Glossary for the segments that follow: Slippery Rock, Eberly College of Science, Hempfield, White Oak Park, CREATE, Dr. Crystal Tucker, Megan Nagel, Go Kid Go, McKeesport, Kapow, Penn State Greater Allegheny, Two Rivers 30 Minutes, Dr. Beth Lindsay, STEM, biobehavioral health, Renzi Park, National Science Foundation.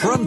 From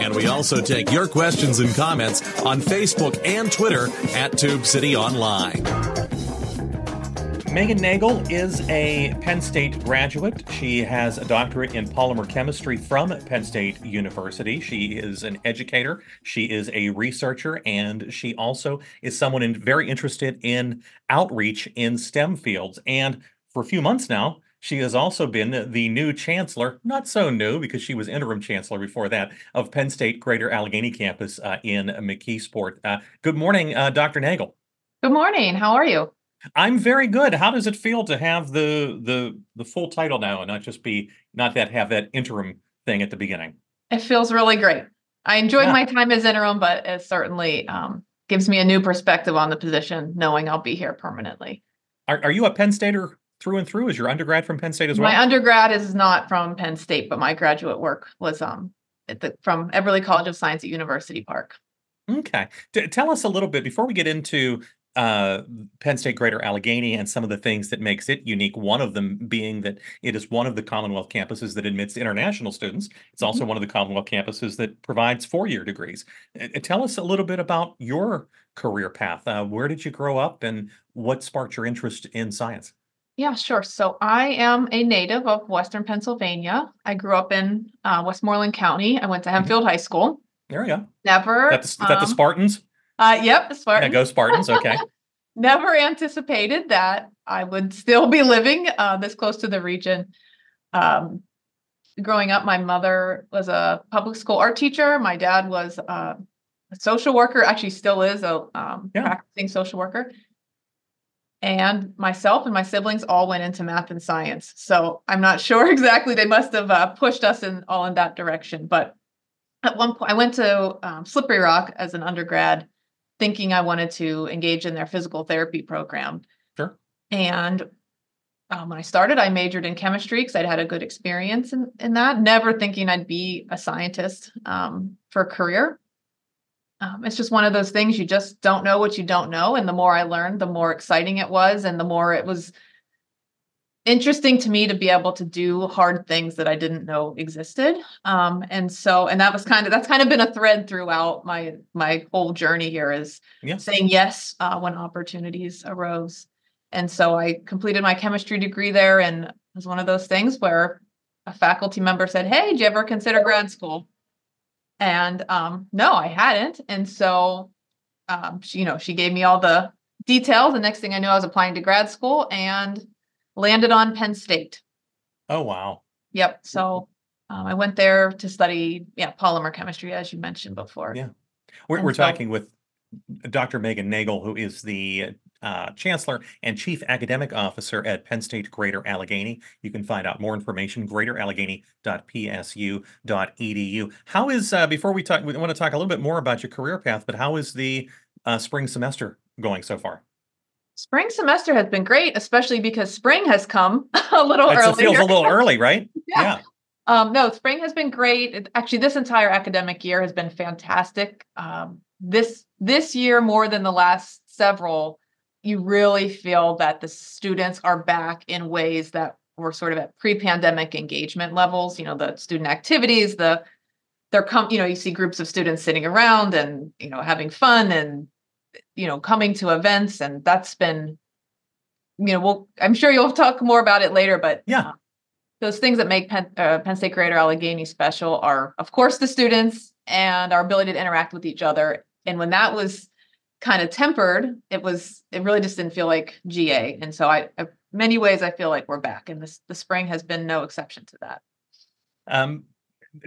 And we also take your questions and comments on Facebook and Twitter at Tube City Online. Megan Nagel is a Penn State graduate. She has a doctorate in polymer chemistry from Penn State University. She is an educator. She is a researcher, and she also is someone very interested in outreach in STEM fields. And for a few months now, she has also been the new chancellor, not so new because she was interim chancellor before that, of Penn State Greater Allegheny campus in McKeesport. Good morning, Dr. Nagel. Good morning. How are you? I'm very good. How does it feel to have the full title now and not have that interim thing at the beginning? It feels really great. I enjoyed my time as interim, but it certainly gives me a new perspective on the position, knowing I'll be here permanently. Are you a Penn Stater through and through? Is your undergrad from Penn State as well? My undergrad is not from Penn State, but my graduate work was from Eberly College of Science at University Park. Okay. Tell us a little bit, before we get into Penn State Greater Allegheny and some of the things that makes it unique, one of them being that it is one of the Commonwealth campuses that admits international students. It's also one of the Commonwealth campuses that provides four-year degrees. Tell us a little bit about your career path. Where did you grow up and what sparked your interest in science? Yeah, sure. So I am a native of Western Pennsylvania. I grew up in Westmoreland County. I went to Hempfield High School. There we go. Never. Is that the Spartans? Yep, the Spartans. Yeah, go Spartans. Okay. Never anticipated that I would still be living this close to the region. Growing up, my mother was a public school art teacher. My dad was a social worker, actually still is a practicing social worker. And myself and my siblings all went into math and science. So I'm not sure exactly. They must have pushed us in that direction. But at one point, I went to Slippery Rock as an undergrad, thinking I wanted to engage in their physical therapy program. Sure. And when I started, I majored in chemistry because I'd had a good experience in that, never thinking I'd be a scientist for a career. It's just one of those things, you just don't know what you don't know. And the more I learned, the more exciting it was. And the more it was interesting to me to be able to do hard things that I didn't know existed. And that was that's been a thread throughout my whole journey here is saying yes when opportunities arose. And so I completed my chemistry degree there. And it was one of those things where a faculty member said, "Hey, did you ever consider grad school?" And no, I hadn't. And so, she gave me all the details. The next thing I knew, I was applying to grad school and landed on Penn State. Oh, wow. Yep. So I went there to study polymer chemistry, as you mentioned before. Yeah. We're talking with Dr. Megan Nagel, who is the chancellor and chief academic officer at Penn State Greater Allegheny. You can find out more information, greaterallegheny.psu.edu. How is, before we want to talk a little bit more about your career path, but how is the spring semester going so far? Spring semester has been great, especially because spring has come a little early. It feels a little early, right? Yeah. No, spring has been great. Actually, this entire academic year has been fantastic. This year, more than the last several, you really feel that the students are back in ways that were sort of at pre-pandemic engagement levels. You know, the student activities, you see groups of students sitting around and, having fun and, coming to events. And that's been, I'm sure you'll talk more about it later, but those things that make Penn State Greater Allegheny special are, of course, the students and our ability to interact with each other. And when that was kind of tempered, it really just didn't feel like GA. And so I many ways, I feel like we're back, and the spring has been no exception to that.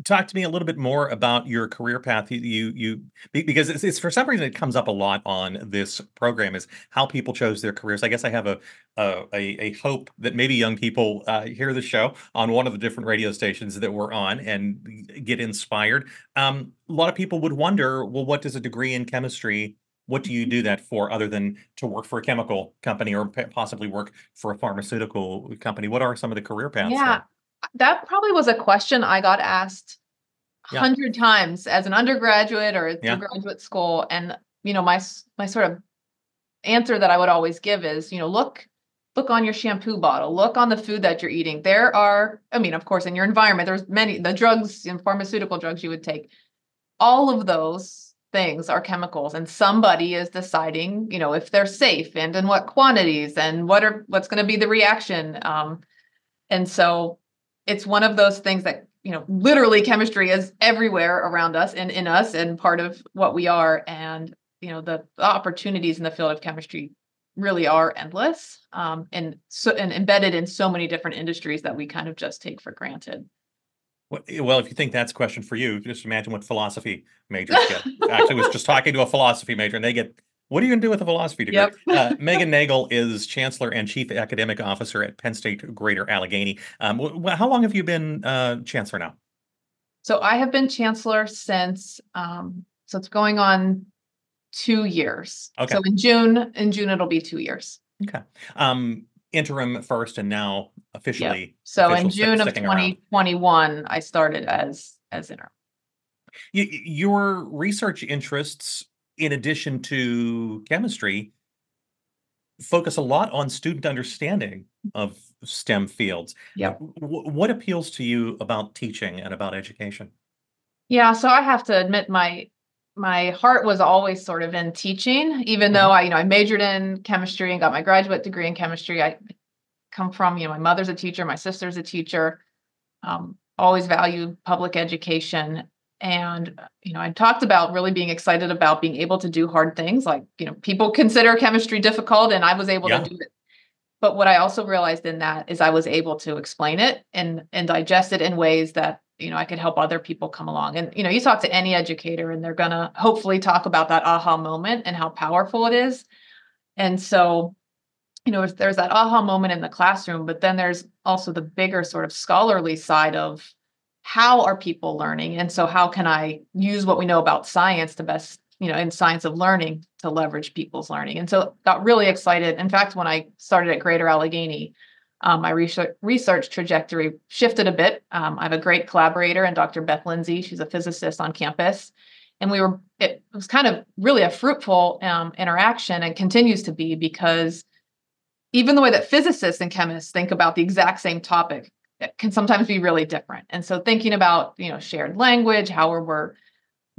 Talk to me a little bit more about your career path. You because it's for some reason it comes up a lot on this program is how people chose their careers. I guess I have a hope that maybe young people hear the show on one of the different radio stations that we're on and get inspired. A lot of people would wonder, well, what does a degree in chemistry, what do you do that for other than to work for a chemical company or possibly work for a pharmaceutical company? What are some of the career paths? Yeah. That probably was a question I got asked 100 times as an undergraduate or through graduate school. And, you know, my sort of answer that I would always give is, you know, look on your shampoo bottle, look on the food that you're eating. There are, I mean, of course, in your environment, there's many, the drugs and pharmaceutical drugs you would take. All of those things are chemicals, and somebody is deciding, you know, if they're safe and in what quantities and what's going to be the reaction. And so it's one of those things that, you know, literally chemistry is everywhere around us and in us and part of what we are. And, you know, the opportunities in the field of chemistry really are endless and embedded in so many different industries that we kind of just take for granted. Well, if you think that's a question for you, just imagine what philosophy majors get. Actually, I was just talking to a philosophy major and they get, what are you going to do with a philosophy degree? Yep. Megan Nagel is Chancellor and Chief Academic Officer at Penn State Greater Allegheny. How long have you been Chancellor now? So I have been Chancellor since, so it's going on 2 years. Okay. So in June, it'll be 2 years. Okay. Interim first and now officially. Yep. So official in June of 2021, I started as interim. Your research interests, in addition to chemistry, focus a lot on student understanding of STEM fields. Yeah. What appeals to you about teaching and about education? Yeah, so I have to admit my heart was always sort of in teaching, even though I majored in chemistry and got my graduate degree in chemistry. I come from, my mother's a teacher, my sister's a teacher, always valued public education. And, I talked about really being excited about being able to do hard things like, people consider chemistry difficult and I was able to do it. But what I also realized in that is I was able to explain it and digest it in ways that, I could help other people come along. And, you talk to any educator and they're going to hopefully talk about that aha moment and how powerful it is. And so, there's that aha moment in the classroom, but then there's also the bigger sort of scholarly side of how are people learning? And so how can I use what we know about science to best, in science of learning to leverage people's learning? And so got really excited. In fact, when I started at Greater Allegheny, my research trajectory shifted a bit. I have a great collaborator in Dr. Beth Lindsay. She's a physicist on campus. And it was kind of really a fruitful interaction and continues to be, because even the way that physicists and chemists think about the exact same topic can sometimes be really different. And so thinking about, shared language, how we're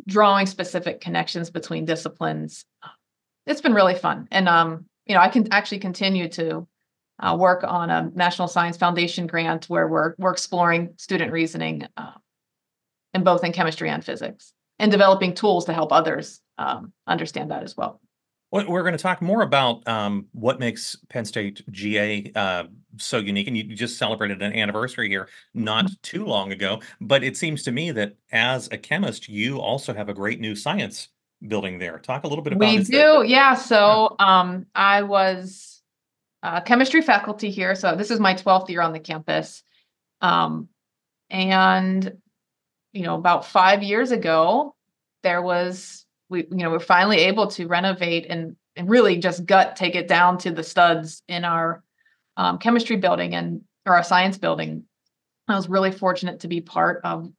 drawing specific connections between disciplines, it's been really fun. And, I can actually continue to work on a National Science Foundation grant where we're exploring student reasoning in both chemistry and physics and developing tools to help others understand that as well. We're going to talk more about what makes Penn State GA so unique. And you just celebrated an anniversary here not too long ago. But it seems to me that as a chemist, you also have a great new science building there. Talk a little bit about it. We do. Yeah. So I was chemistry faculty here. So this is my 12th year on the campus. About 5 years ago, there was... we're finally able to renovate and really just take it down to the studs in our chemistry building or our science building. I was really fortunate to be part of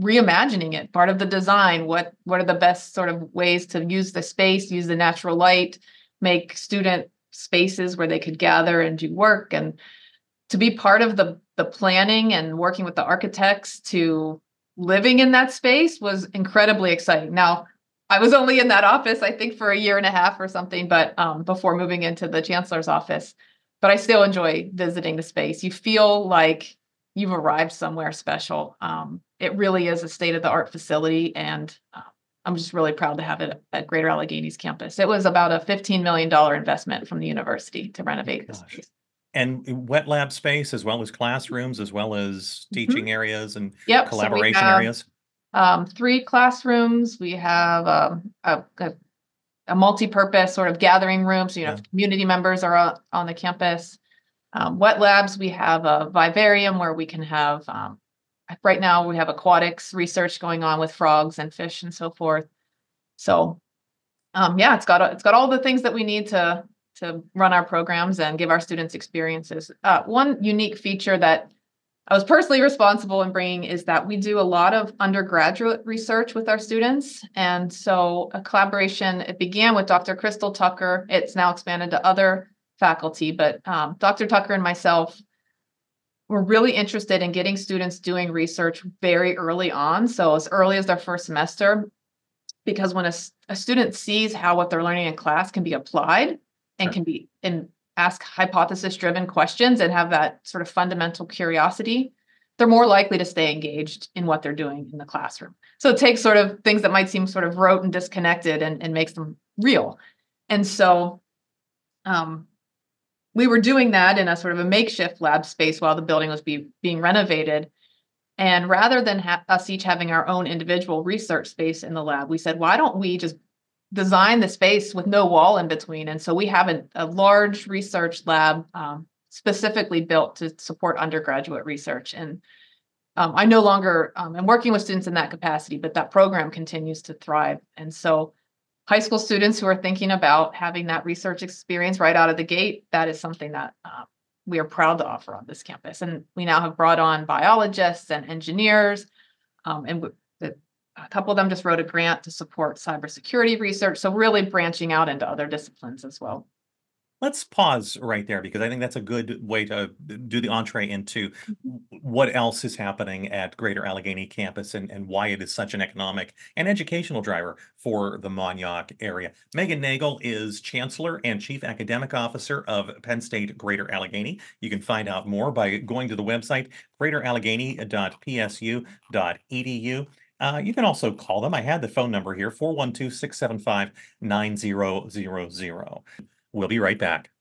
reimagining it, part of the design. What are the best sort of ways to use the space, use the natural light, make student spaces where they could gather and do work, and to be part of the planning and working with the architects to living in that space was incredibly exciting. Now, I was only in that office, I think, for a year and a half or something, but before moving into the chancellor's office. But I still enjoy visiting the space. You feel like you've arrived somewhere special. It really is a state-of-the-art facility, and I'm just really proud to have it at Greater Allegheny's campus. It was about a $15 million investment from the university to renovate this space. And wet lab space, as well as classrooms, as well as teaching areas and collaboration areas? 3 classrooms. We have a multi-purpose sort of gathering room. So, you know, community members are on the campus. Wet labs, we have a vivarium where we can have, right now we have aquatics research going on with frogs and fish and so forth. So, yeah, it's got all the things that we need to run our programs and give our students experiences. One unique feature that I was personally responsible in bringing is that we do a lot of undergraduate research with our students. And so a collaboration, it began with Dr. Crystal Tucker. It's now expanded to other faculty, but Dr. Tucker and myself were really interested in getting students doing research very early on. So as early as their first semester, because when a student sees how what they're learning in class can be applied and can be and ask hypothesis-driven questions and have that sort of fundamental curiosity, they're more likely to stay engaged in what they're doing in the classroom. So it takes sort of things that might seem sort of rote and disconnected and makes them real. And so we were doing that in a sort of a makeshift lab space while the building was being renovated. And rather than us each having our own individual research space in the lab, we said, why don't we just design the space with no wall in between? And so we have a large research lab specifically built to support undergraduate research. And I no longer am working with students in that capacity, but that program continues to thrive. And so high school students who are thinking about having that research experience right out of the gate, that is something that we are proud to offer on this campus. And we now have brought on biologists and engineers, and a couple of them just wrote a grant to support cybersecurity research. So really branching out into other disciplines as well. Let's pause right there, because I think that's a good way to do the entree into what else is happening at Greater Allegheny campus and why it is such an economic and educational driver for the Montauk area. Megan Nagel is Chancellor and Chief Academic Officer of Penn State Greater Allegheny. You can find out more by going to the website greaterallegheny.psu.edu. You can also call them. I had the phone number here, 412-675-9000. We'll be right back.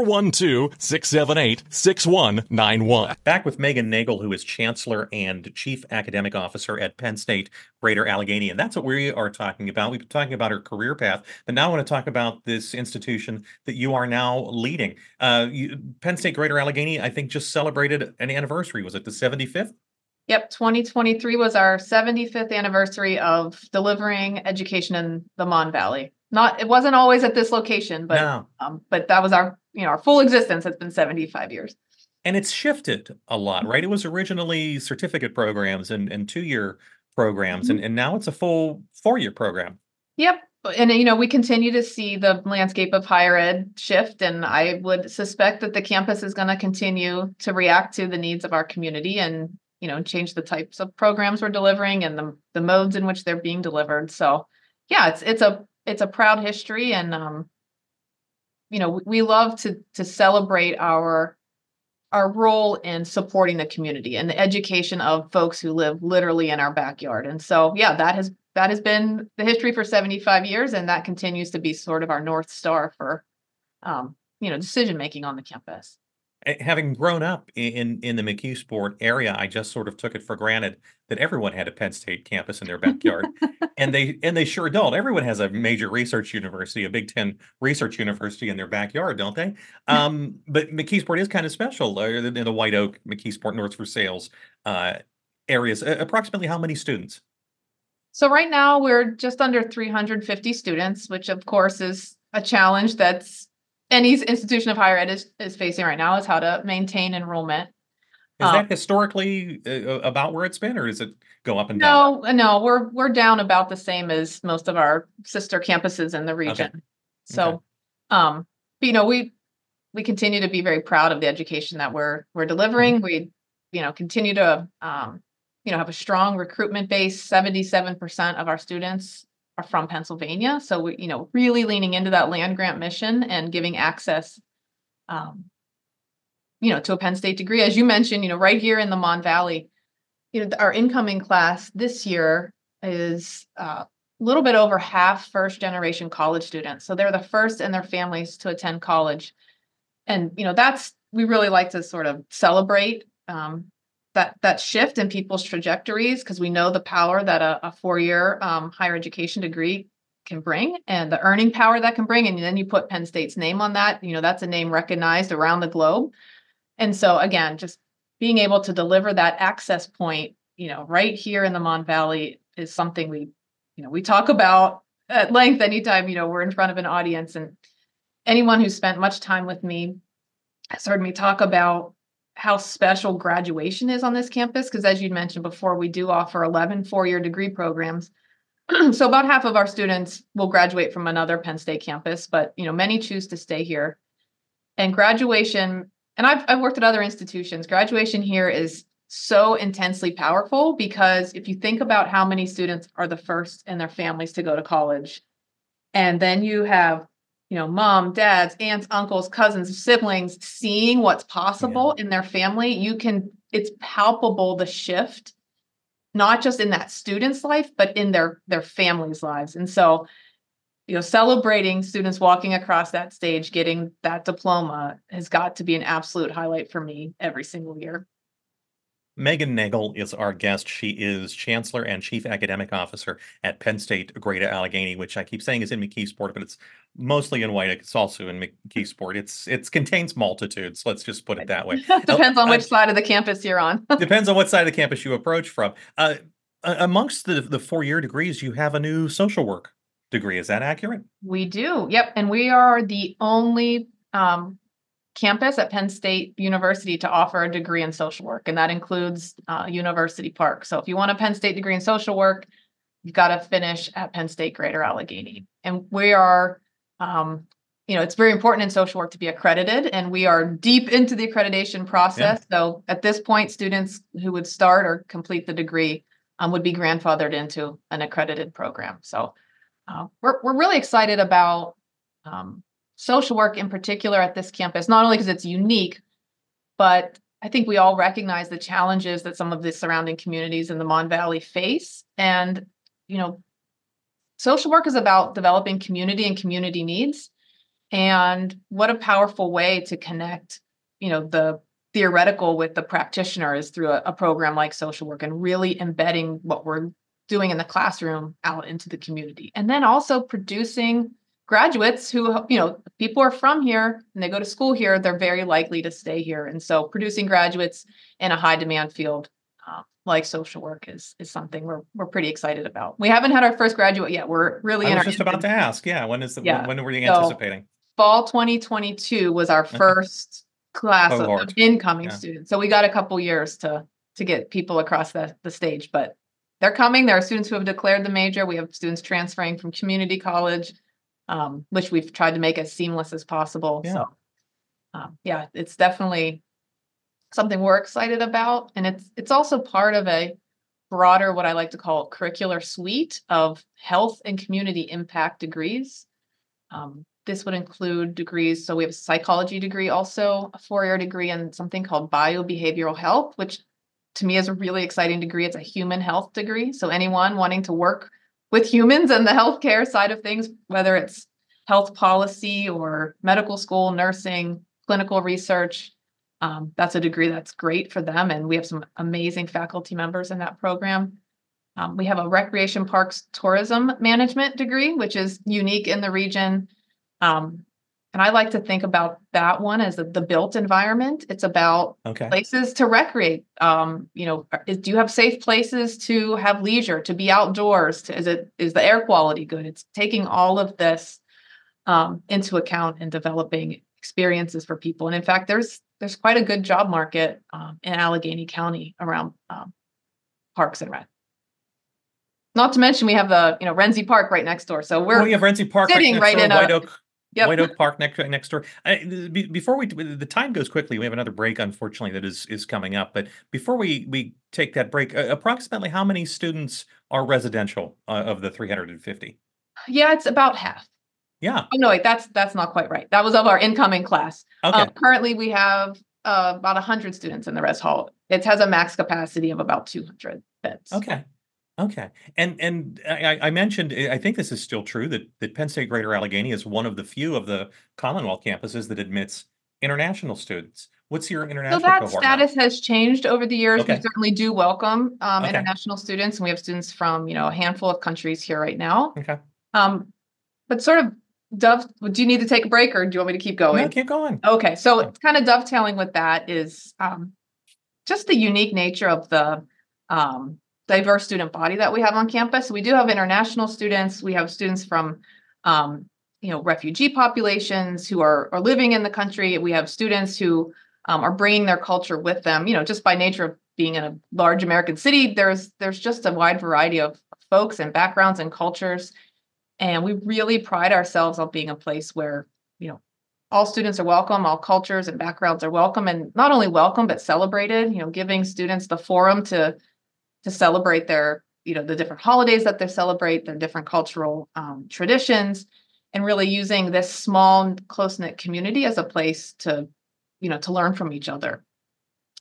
412-678-6191. Back with Megan Nagel, who is Chancellor and Chief Academic Officer at Penn State Greater Allegheny. And that's what we are talking about. We've been talking about her career path, but now I want to talk about this institution that you are now leading. Penn State Greater Allegheny, I think, just celebrated an anniversary. Was it the 75th? Yep, 2023 was our 75th anniversary of delivering education in the Mon Valley. It wasn't always at this location, but no. But that was our, you know, our full existence has been 75 years. And it's shifted a lot, right? It was originally certificate programs and 2-year programs, and now it's a full 4-year program. Yep. And, you know, we continue to see the landscape of higher ed shift, and I would suspect that the campus is going to continue to react to the needs of our community and, you know, change the types of programs we're delivering and the modes in which they're being delivered. So, yeah, it's a proud history, and you know, we love to celebrate our role in supporting the community and the education of folks who live literally in our backyard. And so, yeah, that has been the history for 75 years, and that continues to be sort of our North Star for you know, decision making on the campus. Having grown up in the McKeesport area, I just sort of took it for granted that everyone had a Penn State campus in their backyard, and they sure don't. Everyone has a major research university, a Big Ten research university in their backyard, don't they? But McKeesport is kind of special. In the White Oak, McKeesport, North Versailles areas, approximately how many students? So right now we're just under 350 students, which of course is a challenge that's any institution of higher ed is facing right now, is how to maintain enrollment. Is that historically about where it's been, or does it go up and down? No, we're down about the same as most of our sister campuses in the region. Okay. So, but, you know, we we continue to be very proud of the education that we're delivering. We, continue to, have a strong recruitment base. 77% of our students are from Pennsylvania. So we, really leaning into that land grant mission and giving access, to a Penn State degree. As you mentioned, right here in the Mon Valley, our incoming class this year is a little bit over half first-generation college students. So they're the first in their families to attend college. And, we really like to sort of celebrate that shift in people's trajectories, because we know the power that a four-year higher education degree can bring and the earning power that can bring. And then you put Penn State's name on that, that's a name recognized around the globe. And so, again, just being able to deliver that access point, right here in the Mon Valley is something we talk about at length anytime, we're in front of an audience. And anyone who spent much time with me has heard me talk about how special graduation is on this campus, because as you'd mentioned before, we do offer 11 four-year degree programs. So about half of our students will graduate from another Penn State campus, but many choose to stay here. And graduation, and I've worked at other institutions, graduation here is so intensely powerful, because if you think about how many students are the first in their families to go to college, and then you have mom, dads, aunts, uncles, cousins, siblings seeing what's possible in their family, it's palpable, the shift, not just in that student's life, but in their family's lives. And so, celebrating students walking across that stage, getting that diploma has got to be an absolute highlight for me every single year. Megan Nagel is our guest. She is Chancellor and Chief Academic Officer at Penn State Greater Allegheny, which I keep saying is in McKeesport, but it's mostly in White Oak. It's also in McKeesport. It contains multitudes. Let's just put it that way. Depends on which side of the campus you're on. Depends on what side of the campus you approach from. Amongst the four-year degrees, you have a new social work degree. Is that accurate? We do. Yep. And we are the only campus at Penn State University to offer a degree in social work, and that includes University Park. So if you want a Penn State degree in social work, you've got to finish at Penn State Greater Allegheny. And we are, it's very important in social work to be accredited, and we are deep into the accreditation process. Yeah. So at this point, students who would start or complete the degree would be grandfathered into an accredited program. So we're really excited about social work in particular at this campus, not only because it's unique, but I think we all recognize the challenges that some of the surrounding communities in the Mon Valley face. And, social work is about developing community and community needs. And what a powerful way to connect, the theoretical with the practitioner is through a program like social work, and really embedding what we're doing in the classroom out into the community. And then also producing graduates who, people are from here and they go to school here, they're very likely to stay here. And so producing graduates in a high demand field like social work is something we're pretty excited about. We haven't had our first graduate yet. We're really I was just about to ask. Yeah. When were you anticipating? Fall 2022 was our first class of incoming students. So we got a couple years to get people across the stage, but they're coming. There are students who have declared the major. We have students transferring from community college, which we've tried to make as seamless as possible. Yeah. So, it's definitely something we're excited about. And it's also part of a broader, what I like to call curricular suite of health and community impact degrees. This would include degrees. So we have a psychology degree, also a four-year degree in something called biobehavioral health, which to me is a really exciting degree. It's a human health degree. So anyone wanting to work with humans and the healthcare side of things, whether it's health policy or medical school, nursing, clinical research, that's a degree that's great for them. And we have some amazing faculty members in that program. We have a recreation parks tourism management degree, which is unique in the region. And I like to think about that one as the built environment. It's about places to recreate. Do you have safe places to have leisure, to be outdoors? Is the air quality good? It's taking all of this into account and developing experiences for people. And in fact, there's quite a good job market in Allegheny County around parks and rec. Not to mention we have the Renzi Park right next door. So we have Renzi Park sitting right in White Oak. Yep. White Oak Park next door. Before the time goes quickly. We have another break, unfortunately, that is coming up. But before we take that break, approximately how many students are residential of the 350? Yeah, it's about half. Yeah. Oh, no, wait, that's not quite right. That was of our incoming class. Okay. Currently, we have about 100 students in the res hall. It has a max capacity of about 200 beds. Okay. Okay. And I mentioned, I think this is still true, that Penn State Greater Allegheny is one of the few of the Commonwealth campuses that admits international students. What's your international cohort? So that status has changed over the years. Okay. We certainly do welcome international students. And we have students from, a handful of countries here right now. Okay. But sort of, do you need to take a break or do you want me to keep going? No, keep going. Okay. So it's kind of dovetailing with that is just the unique nature of the diverse student body that we have on campus. We do have international students. We have students from, refugee populations who are living in the country. We have students who are bringing their culture with them. Just by nature of being in a large American city, there's just a wide variety of folks and backgrounds and cultures. And we really pride ourselves on being a place where, all students are welcome, all cultures and backgrounds are welcome, and not only welcome, but celebrated, giving students the forum to celebrate their, the different holidays that they celebrate, their different cultural traditions, and really using this small, close-knit community as a place to, to learn from each other.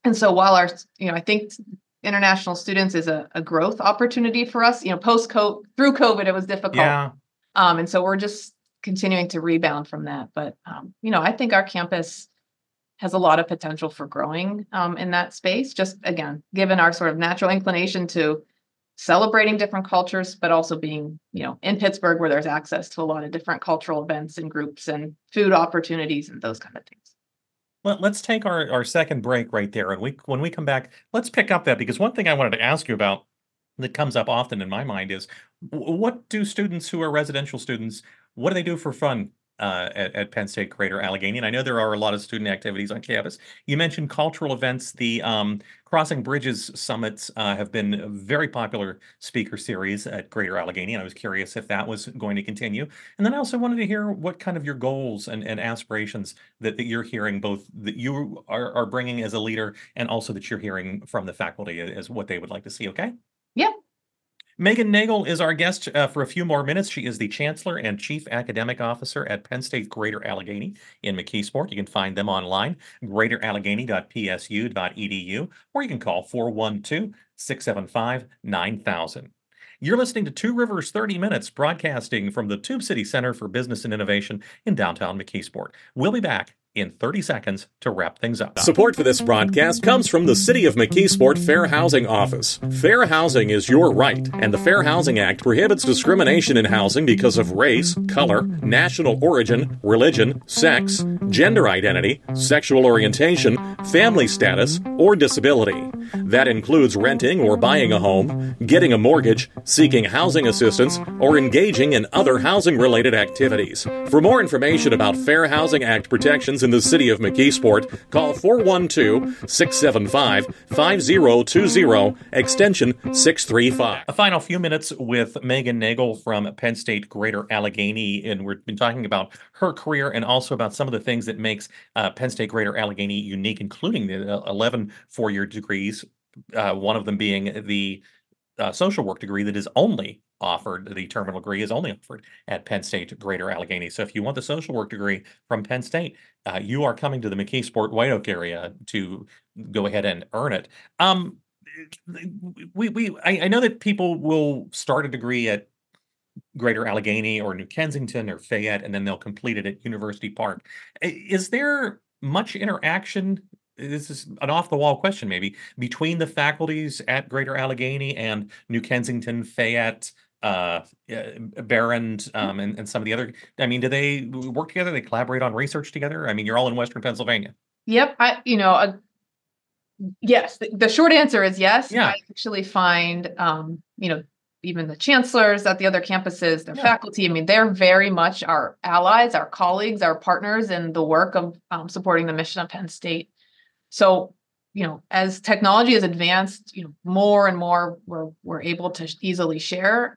And so while our, I think international students is a growth opportunity for us, post-COVID, through COVID, it was difficult. Yeah. And so we're just continuing to rebound from that. But, I think our campus has a lot of potential for growing in that space. Just again, given our sort of natural inclination to celebrating different cultures, but also being, in Pittsburgh where there's access to a lot of different cultural events and groups and food opportunities and those kind of things. Well, let's take our second break right there. And when we come back, let's pick up that, because one thing I wanted to ask you about that comes up often in my mind is, what do students who are residential students, what do they do for fun at Penn State Greater Allegheny? And I know there are a lot of student activities on campus. You mentioned cultural events. The Crossing Bridges Summits have been a very popular speaker series at Greater Allegheny, and I was curious if that was going to continue. And then I also wanted to hear what kind of your goals and aspirations that you're hearing, both that you are bringing as a leader and also that you're hearing from the faculty as what they would like to see, okay? Yeah. Megan Nagel is our guest for a few more minutes. She is the Chancellor and Chief Academic Officer at Penn State Greater Allegheny in McKeesport. You can find them online, greaterallegheny.psu.edu, or you can call 412-675-9000. You're listening to Two Rivers 30 Minutes, broadcasting from the Tube City Center for Business and Innovation in downtown McKeesport. We'll be back in 30 seconds to wrap things up. Support for this broadcast comes from the City of McKeesport Fair Housing Office. Fair housing is your right, and the Fair Housing Act prohibits discrimination in housing because of race, color, national origin, religion, sex, gender identity, sexual orientation, family status, or disability. That includes renting or buying a home, getting a mortgage, seeking housing assistance, or engaging in other housing-related activities. For more information about Fair Housing Act protections in the City of McKeesport, call 412-675-5020, extension 635. A final few minutes with Megan Nagel from Penn State Greater Allegheny, and we've been talking about her career and also about some of the things that makes Penn State Greater Allegheny unique, including the 11 four-year degrees, one of them being the social work degree that is only offered, the terminal degree is only offered at Penn State Greater Allegheny. So if you want the social work degree from Penn State, you are coming to the McKeesport White Oak area to go ahead and earn it. I know that people will start a degree at Greater Allegheny or New Kensington or Fayette, and then they'll complete it at University Park. Is there much interaction? This is an off-the-wall question, maybe, between the faculties at Greater Allegheny and New Kensington, Fayette, Behrend, and some of the other. I mean, do they work together? They collaborate on research together? I mean, you're all in Western Pennsylvania. Yep. Yes. The short answer is yes. Yeah. I actually find, even the chancellors at the other campuses, their faculty, they're very much our allies, our colleagues, our partners in the work of supporting the mission of Penn State. So, as technology has advanced, more and more we're able to easily share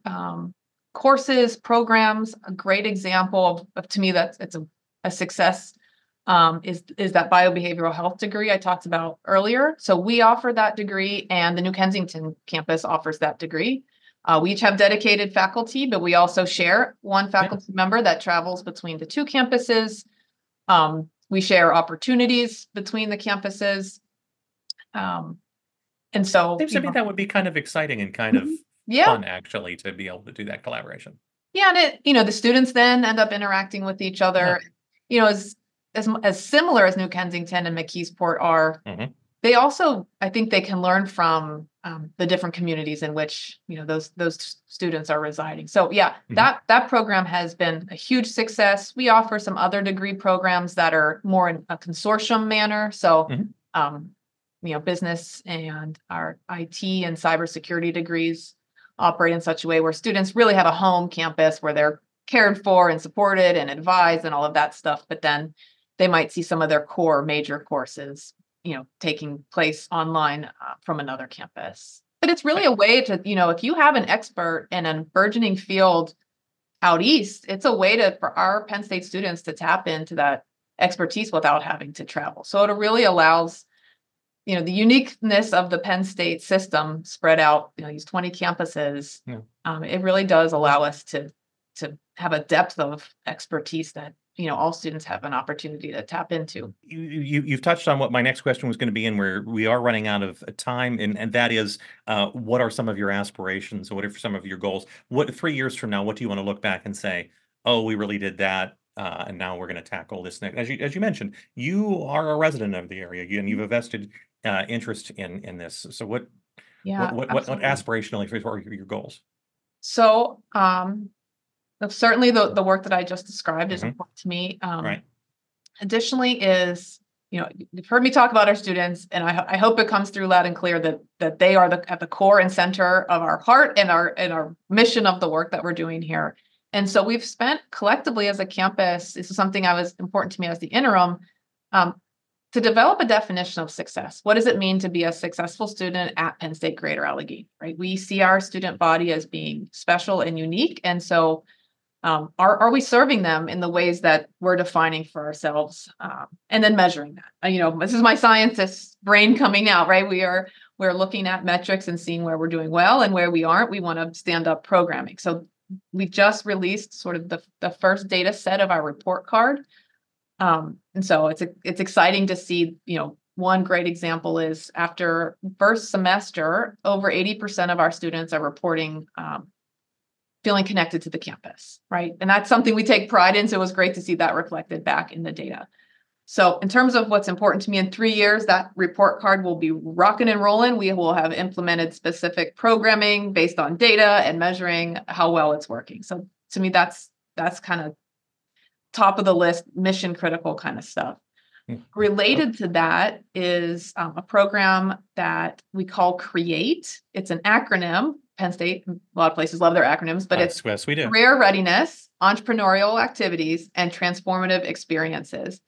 courses, programs. A great example of, to me, that's it's a success is that biobehavioral health degree I talked about earlier. So we offer that degree, and the New Kensington campus offers that degree. We each have dedicated faculty, but we also share one faculty member that travels between the two campuses. We share opportunities between the campuses. And so it seems to me that would be kind of exciting and kind of fun, actually, to be able to do that collaboration. Yeah. And it, you know, the students then end up interacting with each other, you know, as similar as New Kensington and McKeesport are. They also, I think they can learn from the different communities in which, you know, those students are residing. So that program has been a huge success. We offer some other degree programs that are more in a consortium manner. So, you know, business and our IT and cybersecurity degrees operate in such a way where students really have a home campus where they're cared for and supported and advised and all of that stuff. But then they might see some of their core major courses, you know, taking place online from another campus. But it's really a way to, you know, if you have an expert in a burgeoning field out east, it's a way to, for our Penn State students to tap into that expertise without having to travel. So it really allows, you know, the uniqueness of the Penn State system spread out, you know, these 20 campuses. It really does allow us to have a depth of expertise that, you know, all students have an opportunity to tap into. You've touched on what my next question was going to be, and where we are running out of time, and that is, what are some of your aspirations? What are some of your goals? What, 3 years from now, what do you want to look back and say, oh, we really did that, and now we're going to tackle this next? As you mentioned, you are a resident of the area, and you've invested interest in this. So what aspirationally are your goals? So, certainly the work that I just described is important to me. Additionally is, you know, you've heard me talk about our students, and I hope it comes through loud and clear that they are at the core and center of our heart and our mission of the work that we're doing here. And so we've spent collectively as a campus, this is something that was important to me as the interim, to develop a definition of success. What does it mean to be a successful student at Penn State Greater Allegheny, right? We see our student body as being special and unique. And so are we serving them in the ways that we're defining for ourselves, and then measuring that? You know, this is my scientist brain coming out, right? We're looking at metrics and seeing where we're doing well and where we aren't. We want to stand up programming. So we just released sort of the first data set of our report card, and so it's exciting to see. You know, one great example is after first semester, over 80% of our students are reporting feeling connected to the campus, right? And that's something we take pride in. So it was great to see that reflected back in the data. So in terms of what's important to me, in 3 years, that report card will be rocking and rolling. We will have implemented specific programming based on data and measuring how well it's working. So to me, that's kind of top of the list, mission critical kind of stuff. Related to that is a program that we call CREATE. It's an acronym. Penn State, a lot of places love their acronyms, but it's Career Readiness, Entrepreneurial Activities, and Transformative Experiences.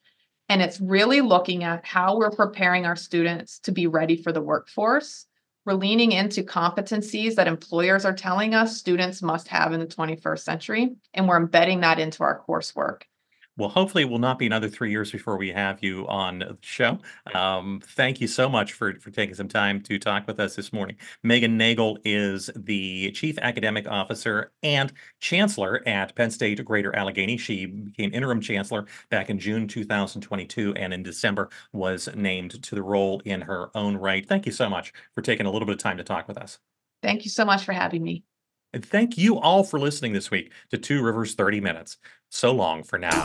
And it's really looking at how we're preparing our students to be ready for the workforce. We're leaning into competencies that employers are telling us students must have in the 21st century, and we're embedding that into our coursework. Well, hopefully it will not be another 3 years before we have you on the show. Thank you so much for taking some time to talk with us this morning. Megan Nagel is the Chief Academic Officer and Chancellor at Penn State Greater Allegheny. She became interim chancellor back in June 2022, and in December was named to the role in her own right. Thank you so much for taking a little bit of time to talk with us. Thank you so much for having me. And thank you all for listening this week to Two Rivers 30 Minutes. So long for now.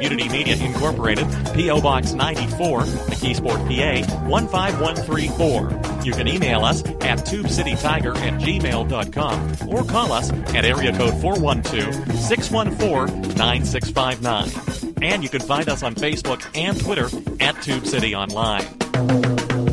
Community Media Incorporated, P.O. Box 94, McKeesport, PA 15134. You can email us at tubecitytiger@gmail.com or call us at area code 412-614-9659. And you can find us on Facebook and Twitter at Tube City Online.